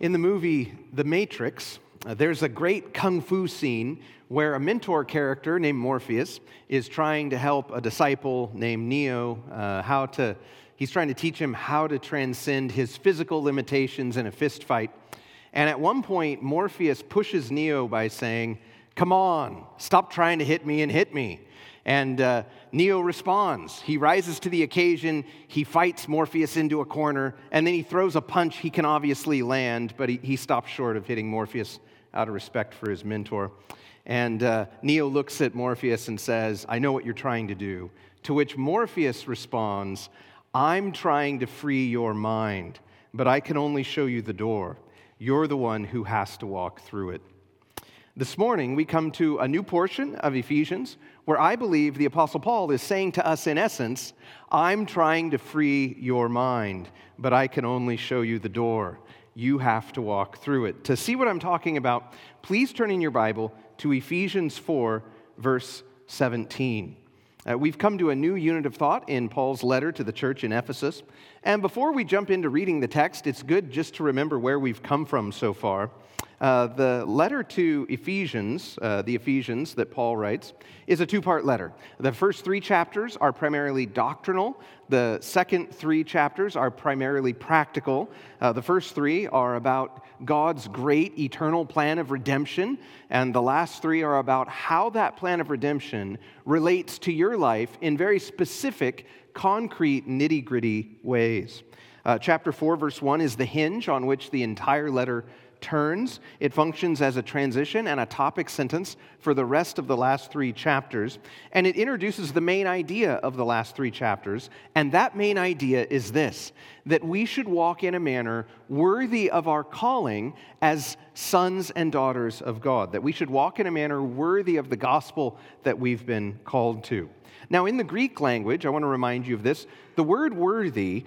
In the movie The Matrix, there's a great kung fu scene where a mentor character named Morpheus is trying to help a disciple named Neo he's trying to teach him how to transcend his physical limitations in a fist fight. And at one point, Morpheus pushes Neo by saying, "Come on, stop trying to hit me and hit me." And Neo responds. He rises to the occasion, he fights Morpheus into a corner, and then he throws a punch he can obviously land, but he stops short of hitting Morpheus out of respect for his mentor. And Neo looks at Morpheus and says, "I know what you're trying to do." To which Morpheus responds, "I'm trying to free your mind, but I can only show you the door. You're the one who has to walk through it." This morning, we come to a new portion of Ephesians where I believe the Apostle Paul is saying to us, in essence, I'm trying to free your mind, but I can only show you the door. You have to walk through it. To see what I'm talking about, please turn in your Bible to Ephesians 4, verse 17. We've come to a new unit of thought in Paul's letter to the church in Ephesus. And before we jump into reading the text, it's good just to remember where we've come from so far. The letter to Ephesians, the Ephesians that Paul writes, is a two-part letter. The first three chapters are primarily doctrinal. The second three chapters are primarily practical. The first three are about God's great eternal plan of redemption, and the last three are about how that plan of redemption relates to your life in very specific, concrete, nitty-gritty ways. Chapter 4, verse 1 is the hinge on which the entire letter turns. It functions as a transition and a topic sentence for the rest of the last three chapters, and it introduces the main idea of the last three chapters, and that main idea is this, that we should walk in a manner worthy of our calling as sons and daughters of God, that we should walk in a manner worthy of the gospel that we've been called to. Now, in the Greek language, I want to remind you of this, the word worthy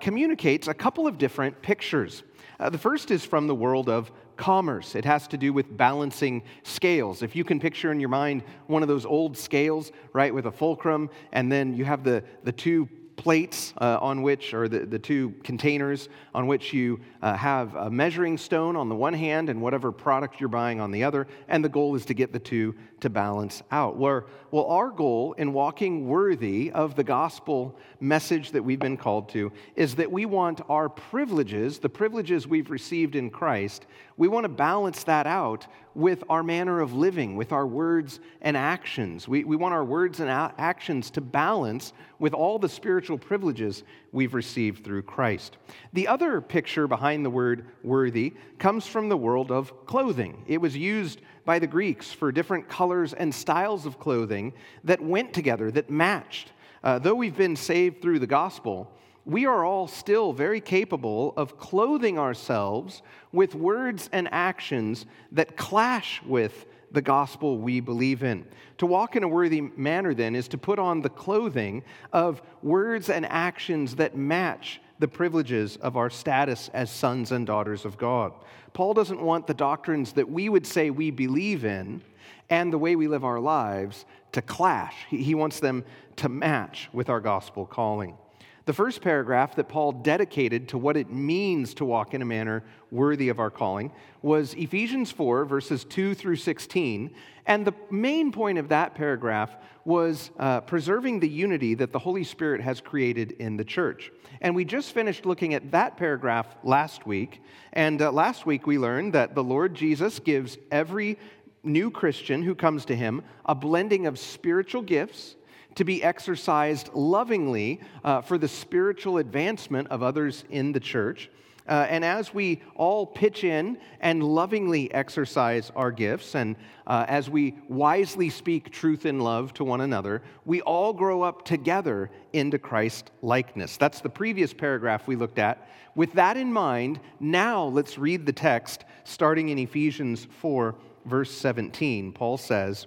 communicates a couple of different pictures. The first is from the world of commerce. It has to do with balancing scales. If you can picture in your mind one of those old scales, right, with a fulcrum, and then you have the two plates on which, or the two containers on which you have a measuring stone on the one hand and whatever product you're buying on the other, and the goal is to get the two to balance out. Well, our goal in walking worthy of the gospel message that we've been called to is that we want our privileges, the privileges we've received in Christ, we want to balance that out with our manner of living, with our words and actions. We want our words and actions to balance with all the spiritual privileges we've received through Christ. The other picture behind the word worthy comes from the world of clothing. It was used by the Greeks for different colors and styles of clothing that went together, that matched. Though we've been saved through the gospel, we are all still very capable of clothing ourselves with words and actions that clash with the gospel we believe in. To walk in a worthy manner, then, is to put on the clothing of words and actions that match the privileges of our status as sons and daughters of God. Paul doesn't want the doctrines that we would say we believe in and the way we live our lives to clash. He wants them to match with our gospel calling. The first paragraph that Paul dedicated to what it means to walk in a manner worthy of our calling was Ephesians 4, verses 2 through 16, and the main point of that paragraph was preserving the unity that the Holy Spirit has created in the church. And we just finished looking at that paragraph last week, and last week we learned that the Lord Jesus gives every new Christian who comes to him a blending of spiritual gifts to be exercised lovingly for the spiritual advancement of others in the church. And as we all pitch in and lovingly exercise our gifts, and as we wisely speak truth in love to one another, we all grow up together into Christ likeness. That's the previous paragraph we looked at. With that in mind, now let's read the text starting in Ephesians 4, verse 17. Paul says,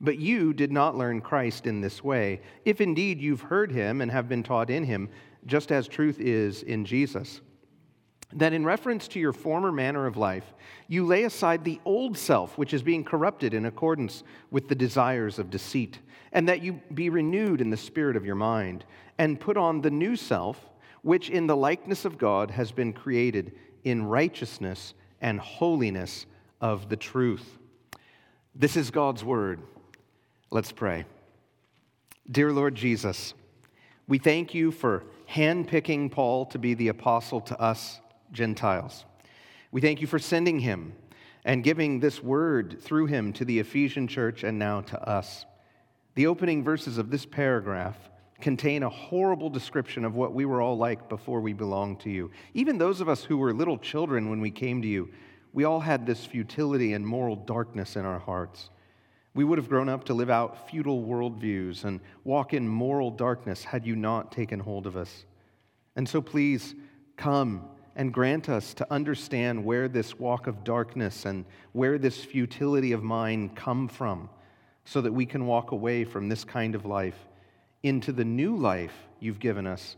But you did not learn Christ in this way, if indeed you've heard him and have been taught in him, just as truth is in Jesus. That in reference to your former manner of life, you lay aside the old self, which is being corrupted in accordance with the desires of deceit, and that you be renewed in the spirit of your mind, and put on the new self, which in the likeness of God has been created in righteousness and holiness of the truth. This is God's word. Let's pray. Dear Lord Jesus, we thank you for handpicking Paul to be the apostle to us Gentiles. We thank you for sending him and giving this word through him to the Ephesian church and now to us. The opening verses of this paragraph contain a horrible description of what we were all like before we belonged to you. Even those of us who were little children when we came to you, we all had this futility and moral darkness in our hearts. We would have grown up to live out futile worldviews and walk in moral darkness had you not taken hold of us. And so please come and grant us to understand where this walk of darkness and where this futility of mine come from, so that we can walk away from this kind of life into the new life you've given us,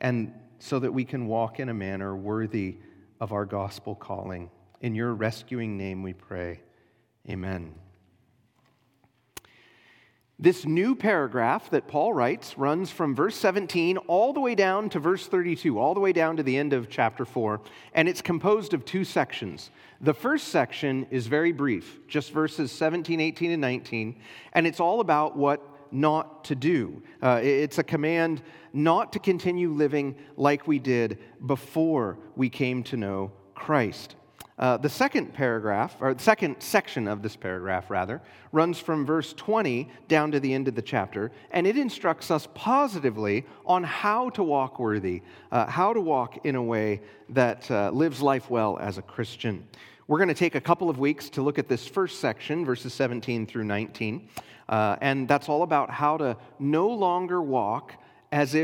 and so that we can walk in a manner worthy of our gospel calling. In your rescuing name we pray. Amen. This new paragraph that Paul writes runs from verse 17 all the way down to verse 32, all the way down to the end of chapter 4, and it's composed of two sections. The first section is very brief, just verses 17, 18, and 19, and it's all about what not to do. It's a command not to continue living like we did before we came to know Christ. The second paragraph, or the second section of this paragraph, rather, runs from verse 20 down to the end of the chapter, and it instructs us positively on how to walk worthy, how to walk in a way that lives life well as a Christian. We're going to take a couple of weeks to look at this first section, verses 17 through 19, and that's all about how to no longer walk as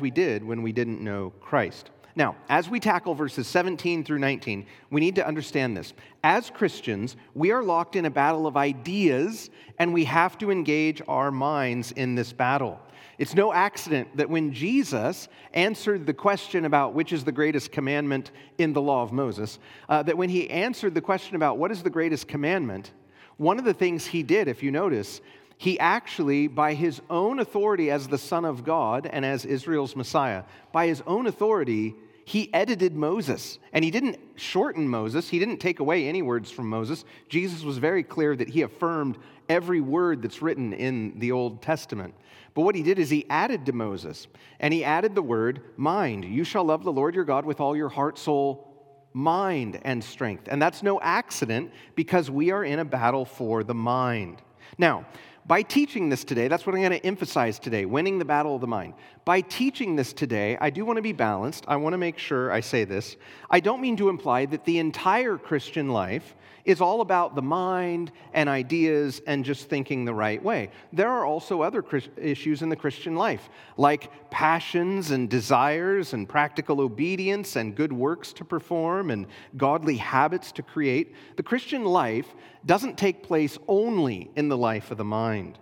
we did when we didn't know Christ. Now, as we tackle verses 17 through 19, we need to understand this. As Christians, we are locked in a battle of ideas, and we have to engage our minds in this battle. It's no accident that when Jesus answered the question about which is the greatest commandment in the law of Moses, that when he answered the question about what is the greatest commandment, one of the things he did, if you notice, he actually, by his own authority as the Son of God and as Israel's Messiah, by his own authority, he edited Moses. And he didn't shorten Moses. He didn't take away any words from Moses. Jesus was very clear that he affirmed every word that's written in the Old Testament. But what he did is he added to Moses, and he added the word mind. You shall love the Lord your God with all your heart, soul, mind, and strength. And that's no accident, because we are in a battle for the mind. Now, by teaching this today, that's what I'm going to emphasize today, winning the battle of the mind. By teaching this today, I do want to be balanced. I want to make sure I say this. I don't mean to imply that the entire Christian life is all about the mind and ideas and just thinking the right way. There are also other issues in the Christian life, like passions and desires and practical obedience and good works to perform and godly habits to create. The Christian life doesn't take place only in the life of the mind.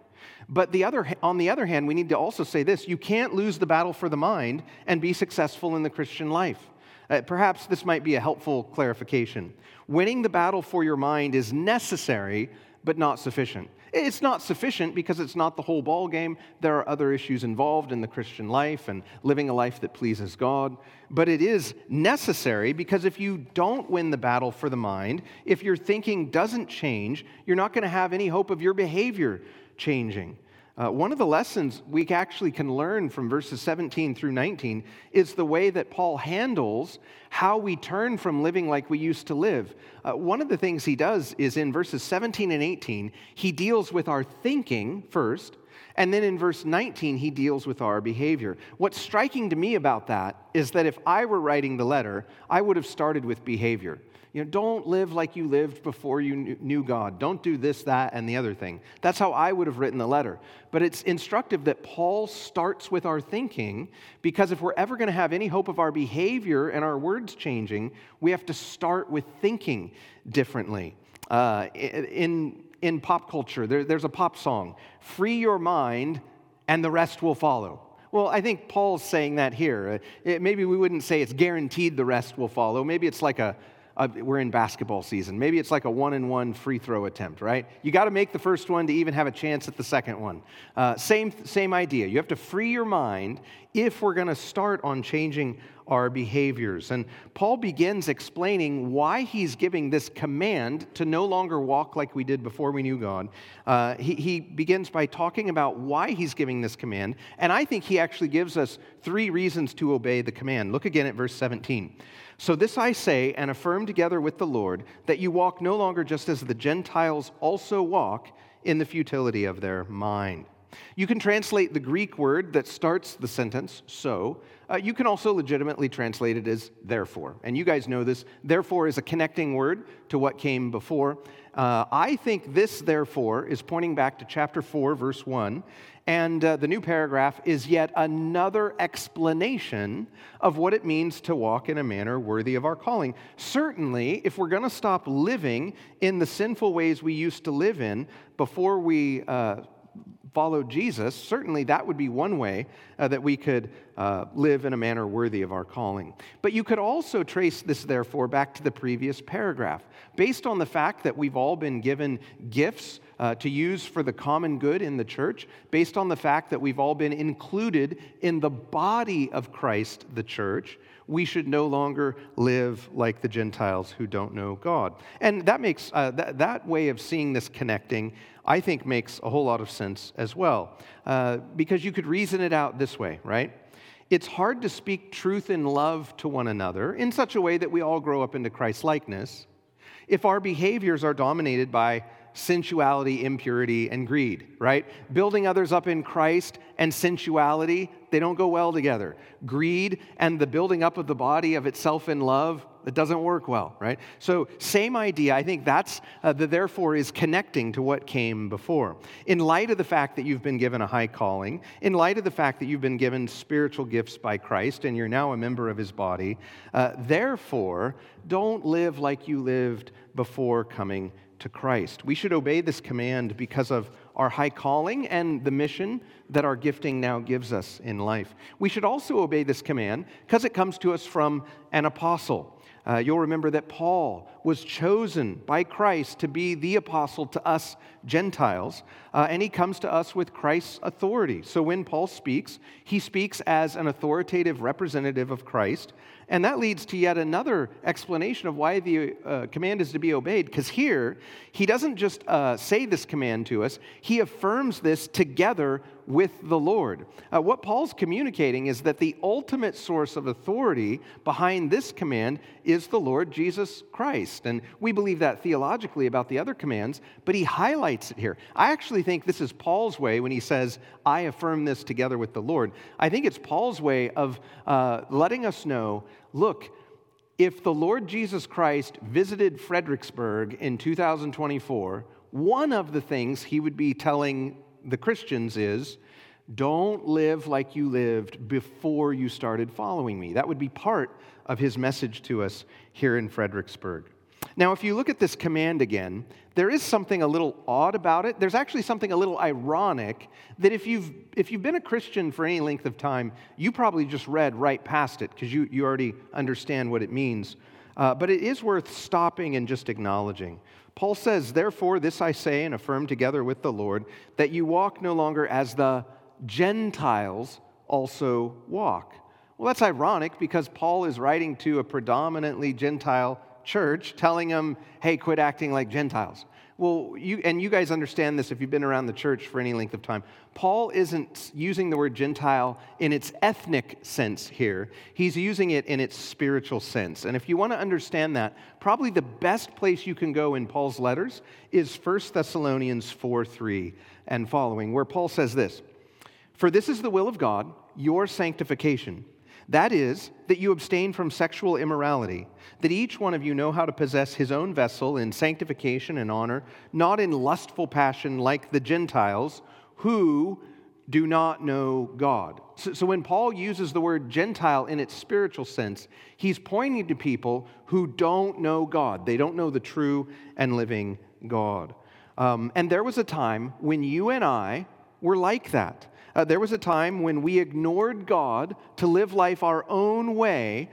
But on the other hand, we need to also say this: you can't lose the battle for the mind and be successful in the Christian life. Perhaps this might be a helpful clarification. Winning the battle for your mind is necessary, but not sufficient. It's not sufficient because it's not the whole ball game. There are other issues involved in the Christian life and living a life that pleases God. But it is necessary, because if you don't win the battle for the mind, if your thinking doesn't change, you're not going to have any hope of your behavior changing. One of the lessons we actually can learn from verses 17 through 19 is the way that Paul handles how we turn from living like we used to live. One of the things he does is in verses 17 and 18, he deals with our thinking first, and then in verse 19, he deals with our behavior. What's striking to me about that is that if I were writing the letter, I would have started with behavior. You know, don't live like you lived before you knew God. Don't do this, that, and the other thing. That's how I would have written the letter. But it's instructive that Paul starts with our thinking, because if we're ever going to have any hope of our behavior and our words changing, we have to start with thinking differently. In pop culture, there's a pop song, "Free your mind and the rest will follow." Well, I think Paul's saying that here. Maybe we wouldn't say it's guaranteed the rest will follow. Maybe it's like we're in basketball season. Maybe it's like a 1-and-1 free throw attempt, right? You got to make the first one to even have a chance at the second one. Same idea. You have to free your mind if we're going to start on changing our behaviors. And Paul begins explaining why he's giving this command to no longer walk like we did before we knew God. He begins by talking about why he's giving this command, and I think he actually gives us three reasons to obey the command. Look again at verse 17. "So this I say and affirm together with the Lord, that you walk no longer just as the Gentiles also walk, in the futility of their mind." You can translate the Greek word that starts the sentence, "so." You can also legitimately translate it as "therefore." And you guys know this. "Therefore" is a connecting word to what came before. I think this "therefore" is pointing back to chapter 4, verse 1. And the new paragraph is yet another explanation of what it means to walk in a manner worthy of our calling. Certainly, if we're going to stop living in the sinful ways we used to live in before we follow Jesus, certainly that would be one way that we could live in a manner worthy of our calling. But you could also trace this "therefore" back to the previous paragraph. Based on the fact that we've all been given gifts to use for the common good in the church, based on the fact that we've all been included in the body of Christ, the church, we should no longer live like the Gentiles who don't know God. And that makes that way of seeing this connecting, I think, makes a whole lot of sense as well, because you could reason it out this way, right? It's hard to speak truth in love to one another in such a way that we all grow up into Christ-likeness if our behaviors are dominated by sensuality, impurity, and greed, right? Building others up in Christ and sensuality, they don't go well together. Greed and the building up of the body of itself in love, it doesn't work well, right? So same idea. I think that's the "therefore" is connecting to what came before. In light of the fact that you've been given a high calling, in light of the fact that you've been given spiritual gifts by Christ and you're now a member of his body, therefore, don't live like you lived before coming to Christ. We should obey this command because of our high calling and the mission that our gifting now gives us in life. We should also obey this command because it comes to us from an apostle. You'll remember that Paul was chosen by Christ to be the apostle to us Gentiles, and he comes to us with Christ's authority. So when Paul speaks, he speaks as an authoritative representative of Christ, and that leads to yet another explanation of why the command is to be obeyed, because here, he doesn't just say this command to us, he affirms this together with the Lord. What Paul's communicating is that the ultimate source of authority behind this command is the Lord Jesus Christ, and we believe that theologically about the other commands, but he highlights it here. I actually think this is Paul's way when he says, "I affirm this together with the Lord." I think it's Paul's way of letting us know, look, if the Lord Jesus Christ visited Fredericksburg in 2024, one of the things he would be telling the Christians is, don't live like you lived before you started following me. That would be part of his message to us here in Fredericksburg. Now, if you look at this command again, there is something a little odd about it. There's actually something a little ironic that if you've been a Christian for any length of time, you probably just read right past it because you already understand what it means. But it is worth stopping and just acknowledging. Paul says, "Therefore, this I say and affirm together with the Lord, that you walk no longer as the Gentiles also walk." Well, that's ironic because Paul is writing to a predominantly Gentile church, telling them, hey, quit acting like Gentiles. Well, you guys understand this if you've been around the church for any length of time. Paul isn't using the word Gentile in its ethnic sense here. He's using it in its spiritual sense. And if you want to understand that, probably the best place you can go in Paul's letters is 1 Thessalonians 4:3 and following, where Paul says this, "For this is the will of God, your sanctification, That is, that you abstain from sexual immorality, that each one of you know how to possess his own vessel in sanctification and honor, not in lustful passion like the Gentiles, who do not know God. So when Paul uses the word Gentile in its spiritual sense, he's pointing to people who don't know God. They don't know the true and living God. And there was a time when you and I were like that. There was a time when we ignored God to live life our own way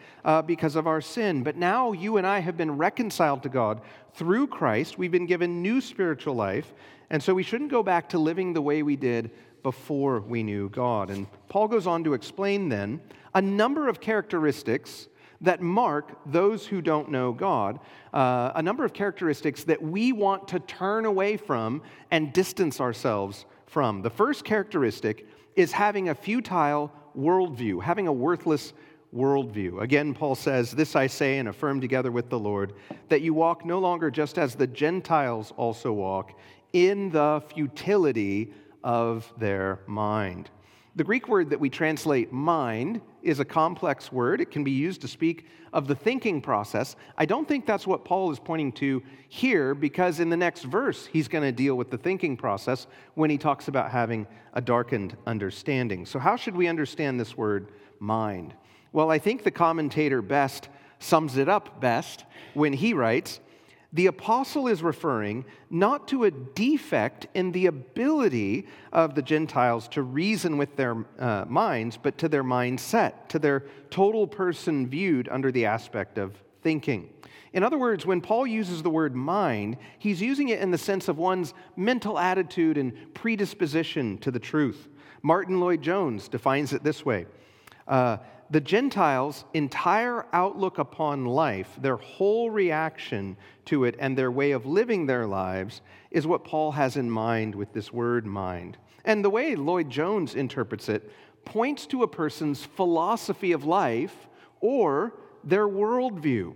because of our sin. But now you and I have been reconciled to God through Christ. We've been given new spiritual life. And so we shouldn't go back to living the way we did before we knew God. And Paul goes on to explain then a number of characteristics that mark those who don't know God, a number of characteristics that we want to turn away from and distance ourselves from. The first characteristic is having a futile worldview, having a worthless worldview. Again, Paul says, "This I say and affirm together with the Lord, that you walk no longer just as the Gentiles also walk, in the futility of their mind." The Greek word that we translate mind is a complex word. It can be used to speak of the thinking process. I don't think that's what Paul is pointing to here, because in the next verse, he's going to deal with the thinking process when he talks about having a darkened understanding. So how should we understand this word mind? Well, I think the commentator Best sums it up best when he writes, "The apostle is referring not to a defect in the ability of the Gentiles to reason with their minds, but to their mindset, to their total person viewed under the aspect of thinking." In other words, when Paul uses the word mind, he's using it in the sense of one's mental attitude and predisposition to the truth. Martin Lloyd-Jones defines it this way, "The Gentiles' entire outlook upon life, their whole reaction to it, and their way of living their lives is what Paul has in mind with this word mind." And the way Lloyd-Jones interprets it points to a person's philosophy of life or their worldview.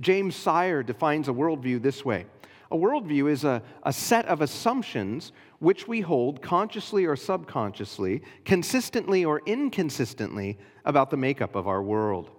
James Sire defines a worldview this way. A worldview is a set of assumptions which we hold consciously or subconsciously, consistently or inconsistently about the makeup of our world.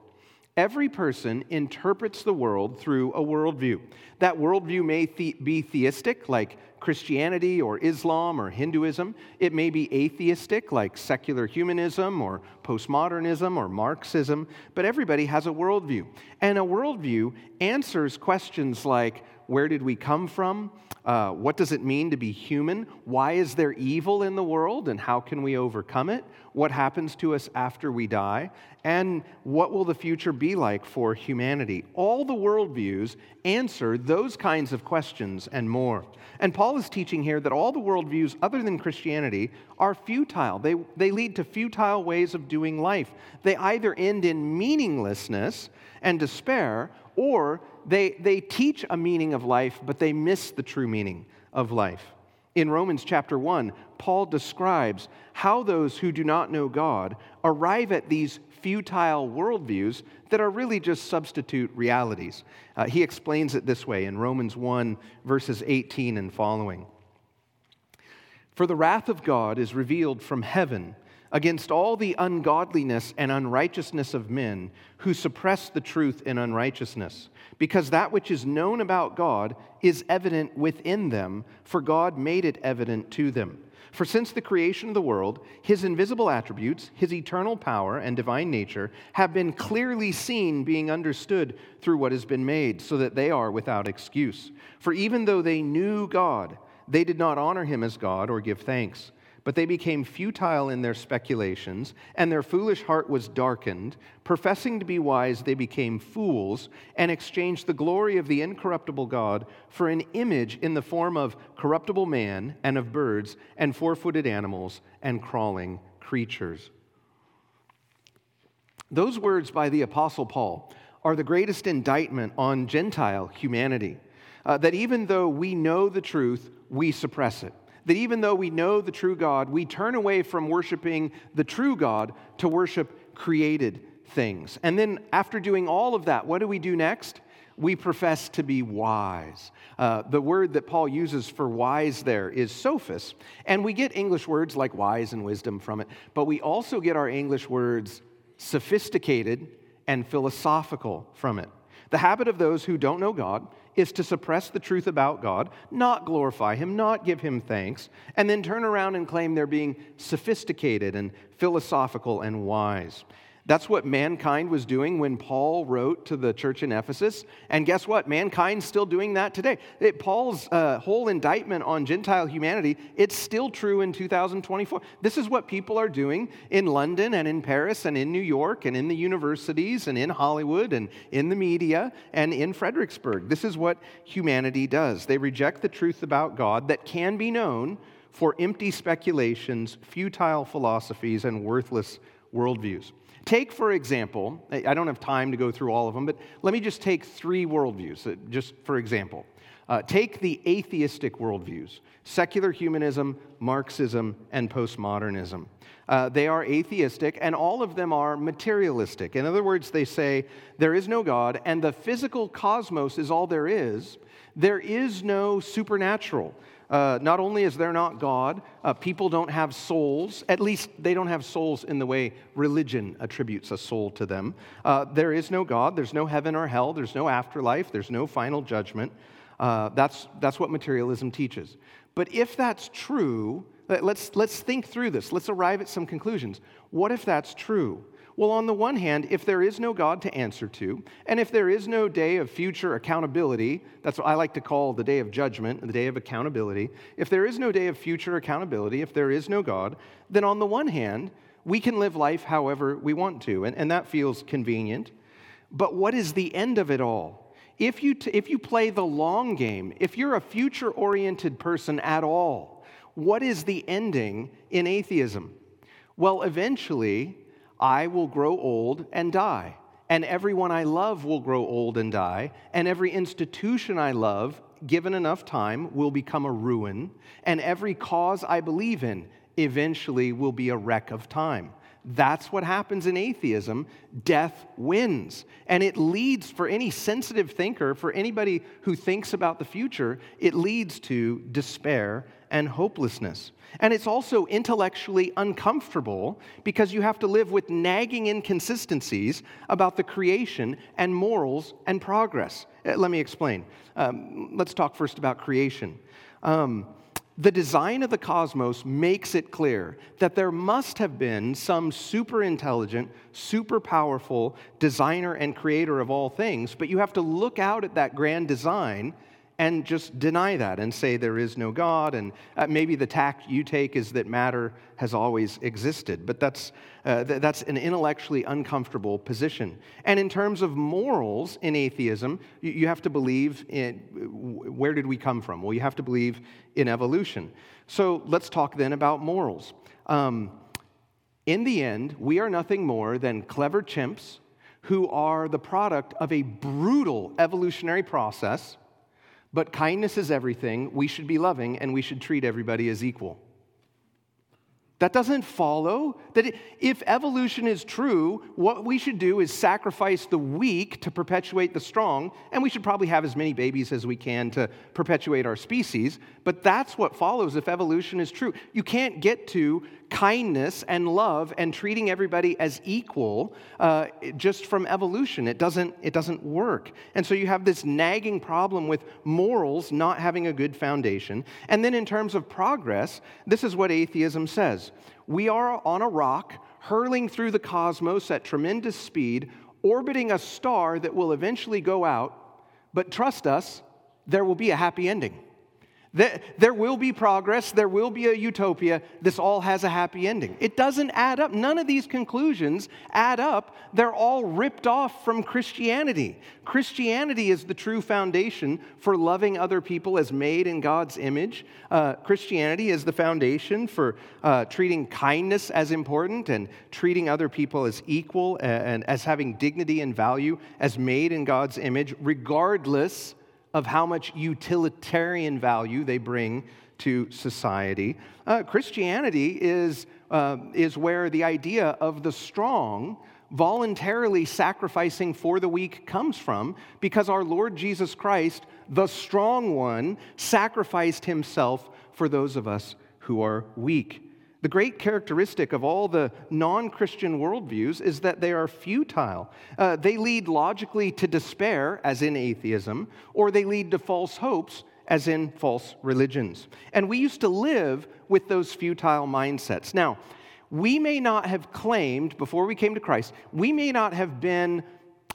Every person interprets the world through a worldview. That worldview may be theistic, like Christianity or Islam or Hinduism. It may be atheistic, like secular humanism or postmodernism or Marxism. But everybody has a worldview. And a worldview answers questions like, where did we come from? What does it mean to be human? Why is there evil in the world, and how can we overcome it? What happens to us after we die? And what will the future be like for humanity? All the worldviews answer those kinds of questions and more. And Paul is teaching here that all the worldviews other than Christianity are futile. They lead to futile ways of doing life. They either end in meaninglessness and despair, or they teach a meaning of life, but they miss the true meaning of life. In Romans chapter 1, Paul describes how those who do not know God arrive at these futile worldviews that are really just substitute realities. He explains it this way in Romans 1, verses 18 and following. "For the wrath of God is revealed from heaven against all the ungodliness and unrighteousness of men who suppress the truth in unrighteousness, because that which is known about God is evident within them, for God made it evident to them. For since the creation of the world, his invisible attributes, his eternal power and divine nature, have been clearly seen, being understood through what has been made, so that they are without excuse. For even though they knew God, they did not honor him as God or give thanks. But they became futile in their speculations, and their foolish heart was darkened. Professing to be wise, they became fools, and exchanged the glory of the incorruptible God for an image in the form of corruptible man, and of birds, and four-footed animals, and crawling creatures." Those words by the Apostle Paul are the greatest indictment on Gentile humanity, that even though we know the truth, we suppress it. That even though we know the true God, we turn away from worshiping the true God to worship created things. And then after doing all of that, what do we do next? We profess to be wise. The word that Paul uses for wise there is sophis. And we get English words like wise and wisdom from it, but we also get our English words sophisticated, and philosophical from it. The habit of those who don't know God is to suppress the truth about God, not glorify Him, not give Him thanks, and then turn around and claim they're being sophisticated and philosophical and wise. That's what mankind was doing when Paul wrote to the church in Ephesus. And guess what? Mankind's still doing that today. Paul's whole indictment on Gentile humanity, it's still true in 2024. This is what people are doing in London and in Paris and in New York and in the universities and in Hollywood and in the media and in Fredericksburg. This is what humanity does. They reject the truth about God that can be known for empty speculations, futile philosophies, and worthless worldviews. Take, for example, I don't have time to go through all of them, but let me just take three worldviews, just for example. Take the atheistic worldviews, secular humanism, Marxism, and postmodernism. They are atheistic, and all of them are materialistic. In other words, they say there is no God, and the physical cosmos is all there is. There is no supernatural. Not only is there not God, people don't have souls. At least they don't have souls in the way religion attributes a soul to them. There is no God. There's no heaven or hell. There's no afterlife. There's no final judgment. That's what materialism teaches. But if that's true, let's think through this. Let's arrive at some conclusions. What if that's true? Well, on the one hand, if there is no God to answer to, and if there is no day of future accountability, that's what I like to call the day of judgment, the day of accountability. If there is no day of future accountability, if there is no God, then on the one hand, we can live life however we want to, and that feels convenient. But what is the end of it all? If you play the long game, if you're a future-oriented person at all, what is the ending in atheism? Well, eventually, I will grow old and die, and everyone I love will grow old and die, and every institution I love, given enough time, will become a ruin, and every cause I believe in eventually will be a wreck of time. That's what happens in atheism. Death wins. And it leads, for any sensitive thinker, for anybody who thinks about the future, it leads to despair and hopelessness. And it's also intellectually uncomfortable because you have to live with nagging inconsistencies about the creation and morals and progress. Let me explain. Let's talk first about creation. The design of the cosmos makes it clear that there must have been some super intelligent, super powerful designer and creator of all things, but you have to look out at that grand design and just deny that and say there is no God, and maybe the tack you take is that matter has always existed, but that's an intellectually uncomfortable position. And in terms of morals in atheism, you have to believe in, where did we come from? Well, you have to believe in evolution. So let's talk then about morals. In the end, we are nothing more than clever chimps who are the product of a brutal evolutionary process. But kindness is everything. We should be loving, and we should treat everybody as equal. That doesn't follow. If evolution is true, what we should do is sacrifice the weak to perpetuate the strong, and we should probably have as many babies as we can to perpetuate our species. But that's what follows if evolution is true. You can't get to kindness and love and treating everybody as equal just from evolution. It doesn't work. And so you have this nagging problem with morals not having a good foundation. And then in terms of progress, this is what atheism says. We are on a rock hurling through the cosmos at tremendous speed, orbiting a star that will eventually go out, but trust us, there will be a happy ending. There will be progress. There will be a utopia. This all has a happy ending. It doesn't add up. None of these conclusions add up. They're all ripped off from Christianity. Christianity is the true foundation for loving other people as made in God's image. Christianity is the foundation for treating kindness as important and treating other people as equal and as having dignity and value as made in God's image, regardless of how much utilitarian value they bring to society. Christianity is where the idea of the strong voluntarily sacrificing for the weak comes from, because our Lord Jesus Christ, the strong one, sacrificed himself for those of us who are weak. The great characteristic of all the non-Christian worldviews is that they are futile. They lead logically to despair, as in atheism, or they lead to false hopes, as in false religions. And we used to live with those futile mindsets. Now, we may not have claimed, before we came to Christ, we may not have been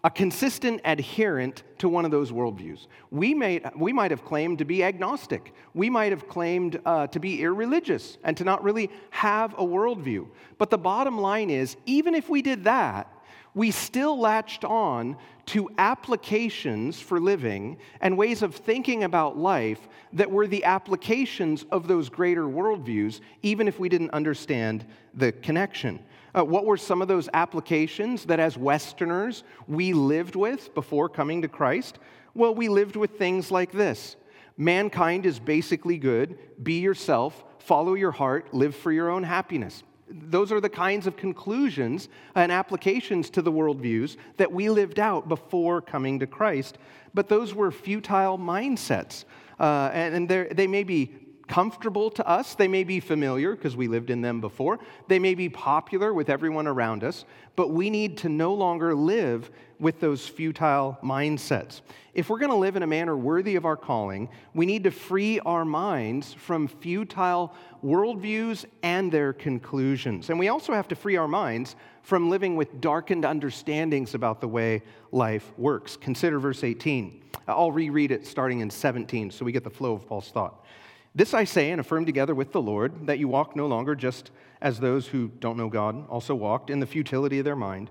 a consistent adherent to one of those worldviews. We might have claimed to be agnostic. We might have claimed to be irreligious and to not really have a worldview. But the bottom line is, even if we did that, we still latched on to applications for living and ways of thinking about life that were the applications of those greater worldviews, even if we didn't understand the connection. What were some of those applications that as Westerners we lived with before coming to Christ? Well, we lived with things like this. Mankind is basically good. Be yourself. Follow your heart. Live for your own happiness. Those are the kinds of conclusions and applications to the worldviews that we lived out before coming to Christ. But those were futile mindsets. And they may be comfortable to us. They may be familiar because we lived in them before. They may be popular with everyone around us, but we need to no longer live with those futile mindsets. If we're going to live in a manner worthy of our calling, we need to free our minds from futile worldviews and their conclusions. And we also have to free our minds from living with darkened understandings about the way life works. Consider verse 18. I'll reread it starting in 17 so we get the flow of Paul's thought. This I say and affirm together with the Lord, that you walk no longer just as those who don't know God also walked, in the futility of their mind,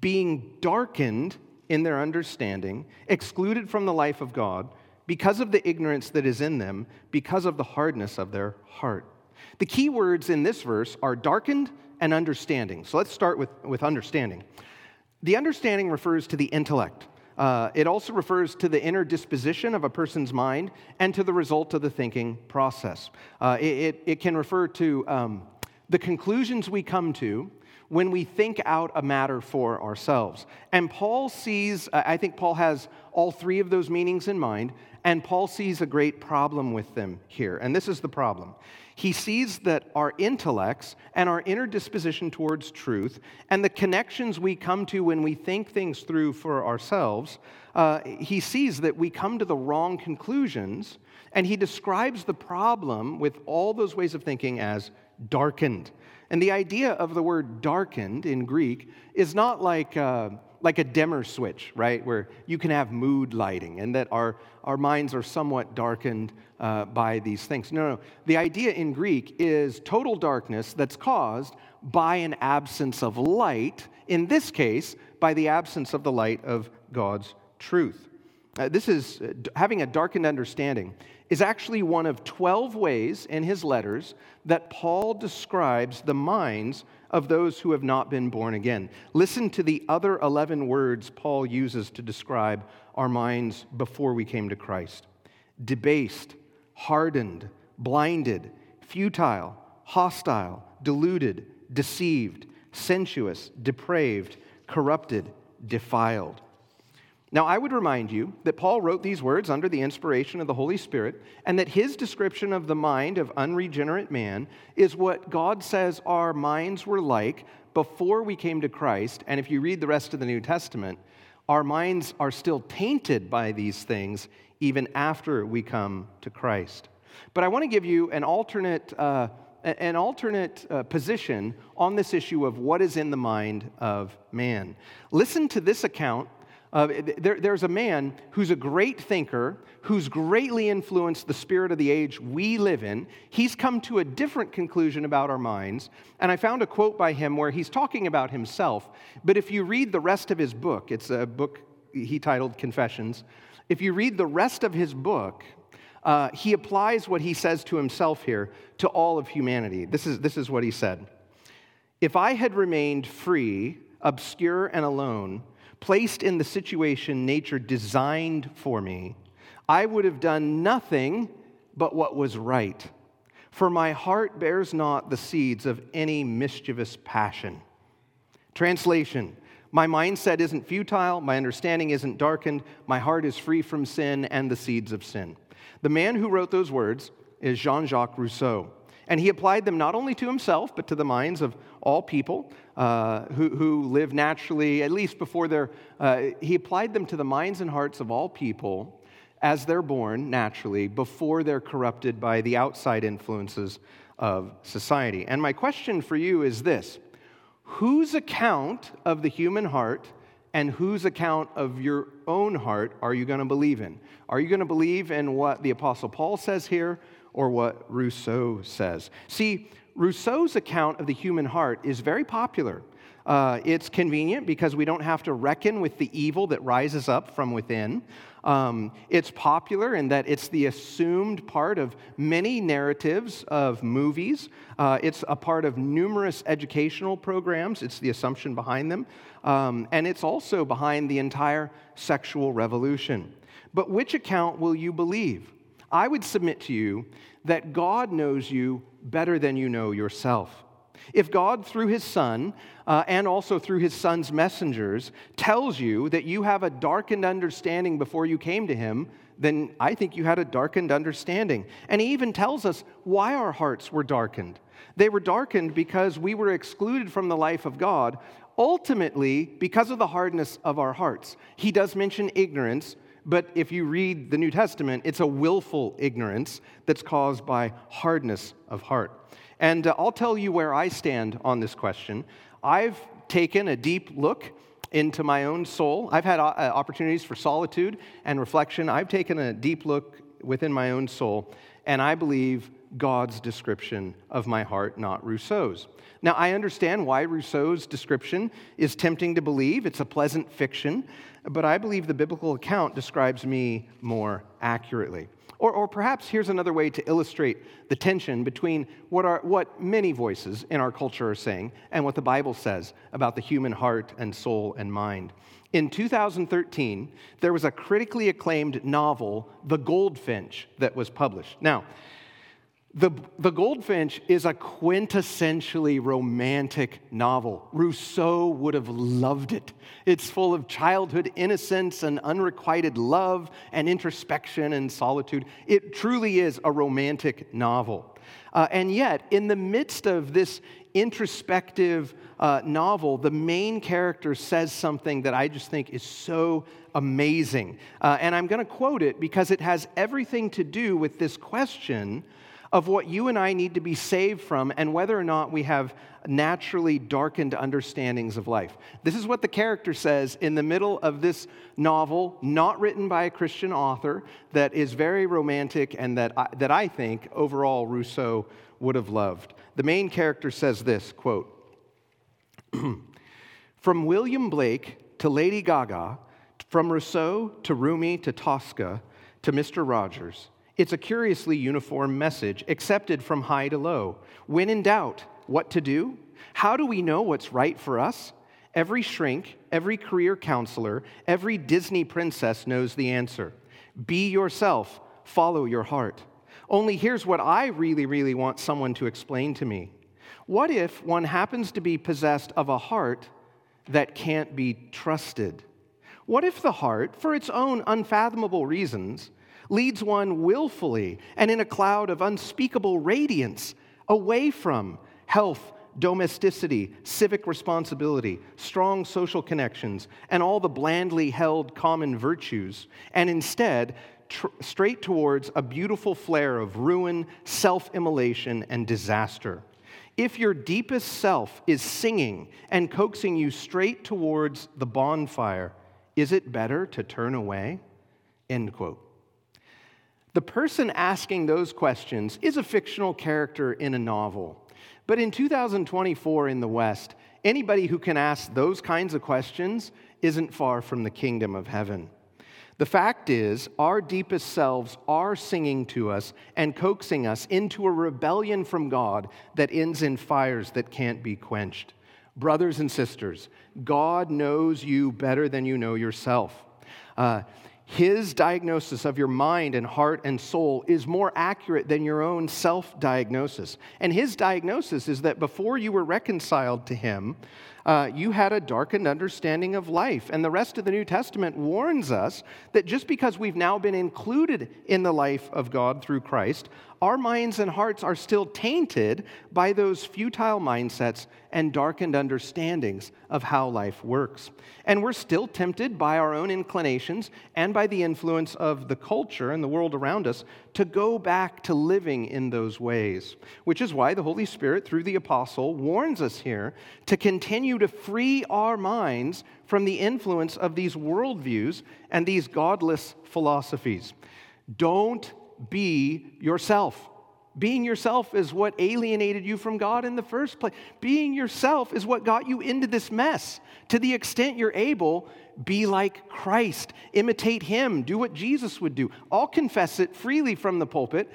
being darkened in their understanding, excluded from the life of God, because of the ignorance that is in them, because of the hardness of their heart. The key words in this verse are darkened and understanding. So let's start with understanding. The understanding refers to the intellect. It also refers to the inner disposition of a person's mind and to the result of the thinking process. It can refer to the conclusions we come to when we think out a matter for ourselves. And Paul sees, I think Paul has all three of those meanings in mind, and Paul sees a great problem with them here. And this is the problem. He sees that our intellects and our inner disposition towards truth and the connections we come to when we think things through for ourselves, he sees that we come to the wrong conclusions, and he describes the problem with all those ways of thinking as darkened. And the idea of the word darkened in Greek is not like a dimmer switch, right, where you can have mood lighting and that our minds are somewhat darkened by these things. No. The idea in Greek is total darkness that's caused by an absence of light, in this case, by the absence of the light of God's truth. Having a darkened understanding is actually one of 12 ways in his letters that Paul describes the minds of those who have not been born again. Listen to the other 11 words Paul uses to describe our minds before we came to Christ. Debased, hardened, blinded, futile, hostile, deluded, deceived, sensuous, depraved, corrupted, defiled. Now, I would remind you that Paul wrote these words under the inspiration of the Holy Spirit, and that his description of the mind of unregenerate man is what God says our minds were like before we came to Christ. And if you read the rest of the New Testament, our minds are still tainted by these things even after we come to Christ. But I want to give you an alternate position on this issue of what is in the mind of man. Listen to this account. There's a man who's a great thinker, who's greatly influenced the spirit of the age we live in. He's come to a different conclusion about our minds, and I found a quote by him where he's talking about himself, but if you read the rest of his book, it's a book he titled Confessions, if you read the rest of his book, he applies what he says to himself here to all of humanity. This is what he said. If I had remained free, obscure, and alone, placed in the situation nature designed for me, I would have done nothing but what was right, for my heart bears not the seeds of any mischievous passion. Translation: my mindset isn't futile, my understanding isn't darkened, my heart is free from sin and the seeds of sin. The man who wrote those words is Jean-Jacques Rousseau. And he applied them not only to himself, but to the minds of all people who live naturally, at least before their... he applied them to the minds and hearts of all people as they're born naturally, before they're corrupted by the outside influences of society. And my question for you is this: whose account of the human heart and whose account of your own heart are you going to believe in? Are you going to believe in what the Apostle Paul says here, or what Rousseau says? See, Rousseau's account of the human heart is very popular. It's convenient because we don't have to reckon with the evil that rises up from within. It's popular in that it's the assumed part of many narratives of movies. It's a part of numerous educational programs. It's the assumption behind them. And it's also behind the entire sexual revolution. But which account will you believe? I would submit to you that God knows you better than you know yourself. If God, through his Son, and also through his Son's messengers, tells you that you have a darkened understanding before you came to him, then I think you had a darkened understanding. And he even tells us why our hearts were darkened. They were darkened because we were excluded from the life of God, ultimately because of the hardness of our hearts. He does mention ignorance, but if you read the New Testament, it's a willful ignorance that's caused by hardness of heart. And I'll tell you where I stand on this question. I've taken a deep look into my own soul. I've had opportunities for solitude and reflection. I've taken a deep look within my own soul, and I believe God's description of my heart, not Rousseau's. Now, I understand why Rousseau's description is tempting to believe. It's a pleasant fiction, but I believe the biblical account describes me more accurately. Or perhaps here's another way to illustrate the tension between what many voices in our culture are saying and what the Bible says about the human heart and soul and mind. In 2013, there was a critically acclaimed novel, The Goldfinch, that was published. Now, The Goldfinch is a quintessentially romantic novel. Rousseau would have loved it. It's full of childhood innocence and unrequited love and introspection and solitude. It truly is a romantic novel. And yet, in the midst of this introspective novel, the main character says something that I just think is so amazing. And I'm going to quote it because it has everything to do with this question of what you and I need to be saved from and whether or not we have naturally darkened understandings of life. This is what the character says in the middle of this novel, not written by a Christian author, that is very romantic and that I think overall Rousseau would have loved. The main character says this, quote, "From William Blake to Lady Gaga, from Rousseau to Rumi to Tosca to Mr. Rogers, it's a curiously uniform message, accepted from high to low. When in doubt, what to do? How do we know what's right for us? Every shrink, every career counselor, every Disney princess knows the answer. Be yourself, follow your heart. Only here's what I really, really want someone to explain to me. What if one happens to be possessed of a heart that can't be trusted? What if the heart, for its own unfathomable reasons, leads one willfully and in a cloud of unspeakable radiance away from health, domesticity, civic responsibility, strong social connections, and all the blandly held common virtues, and instead straight towards a beautiful flare of ruin, self-immolation, and disaster? If your deepest self is singing and coaxing you straight towards the bonfire, is it better to turn away?" End quote. The person asking those questions is a fictional character in a novel. But in 2024 in the West, anybody who can ask those kinds of questions isn't far from the kingdom of heaven. The fact is, our deepest selves are singing to us and coaxing us into a rebellion from God that ends in fires that can't be quenched. Brothers and sisters, God knows you better than you know yourself. His diagnosis of your mind and heart and soul is more accurate than your own self-diagnosis. And his diagnosis is that before you were reconciled to him, You had a darkened understanding of life. And the rest of the New Testament warns us that just because we've now been included in the life of God through Christ, our minds and hearts are still tainted by those futile mindsets and darkened understandings of how life works. And we're still tempted by our own inclinations and by the influence of the culture and the world around us to go back to living in those ways, which is why the Holy Spirit, through the apostle, warns us here to continue to free our minds from the influence of these worldviews and these godless philosophies. Don't be yourself. Being yourself is what alienated you from God in the first place. Being yourself is what got you into this mess. To the extent you're able, be like Christ. Imitate Him. Do what Jesus would do. I'll confess it freely from the pulpit.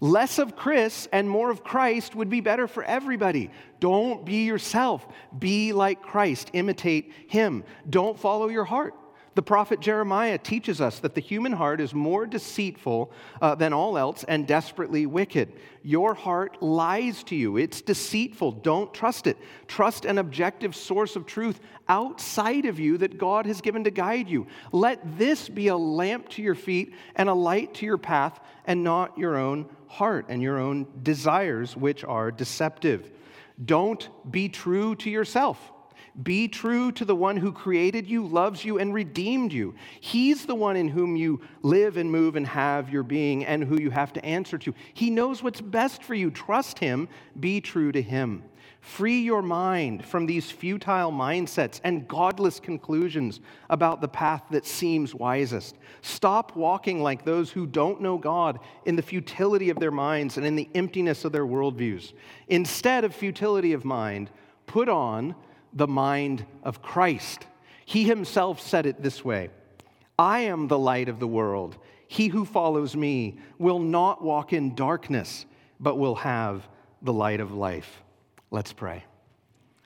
Less of Chris and more of Christ would be better for everybody. Don't be yourself. Be like Christ. Imitate Him. Don't follow your heart. The prophet Jeremiah teaches us that the human heart is more deceitful than all else and desperately wicked. Your heart lies to you. It's deceitful. Don't trust it. Trust an objective source of truth outside of you that God has given to guide you. Let this be a lamp to your feet and a light to your path, and not your own heart and your own desires, which are deceptive. Don't be true to yourself. Be true to the one who created you, loves you, and redeemed you. He's the one in whom you live and move and have your being, and who you have to answer to. He knows what's best for you. Trust Him. Be true to Him. Free your mind from these futile mindsets and godless conclusions about the path that seems wisest. Stop walking like those who don't know God in the futility of their minds and in the emptiness of their worldviews. Instead of futility of mind, put on the mind of Christ. He Himself said it this way: I am the light of the world. He who follows me will not walk in darkness, but will have the light of life. Let's pray.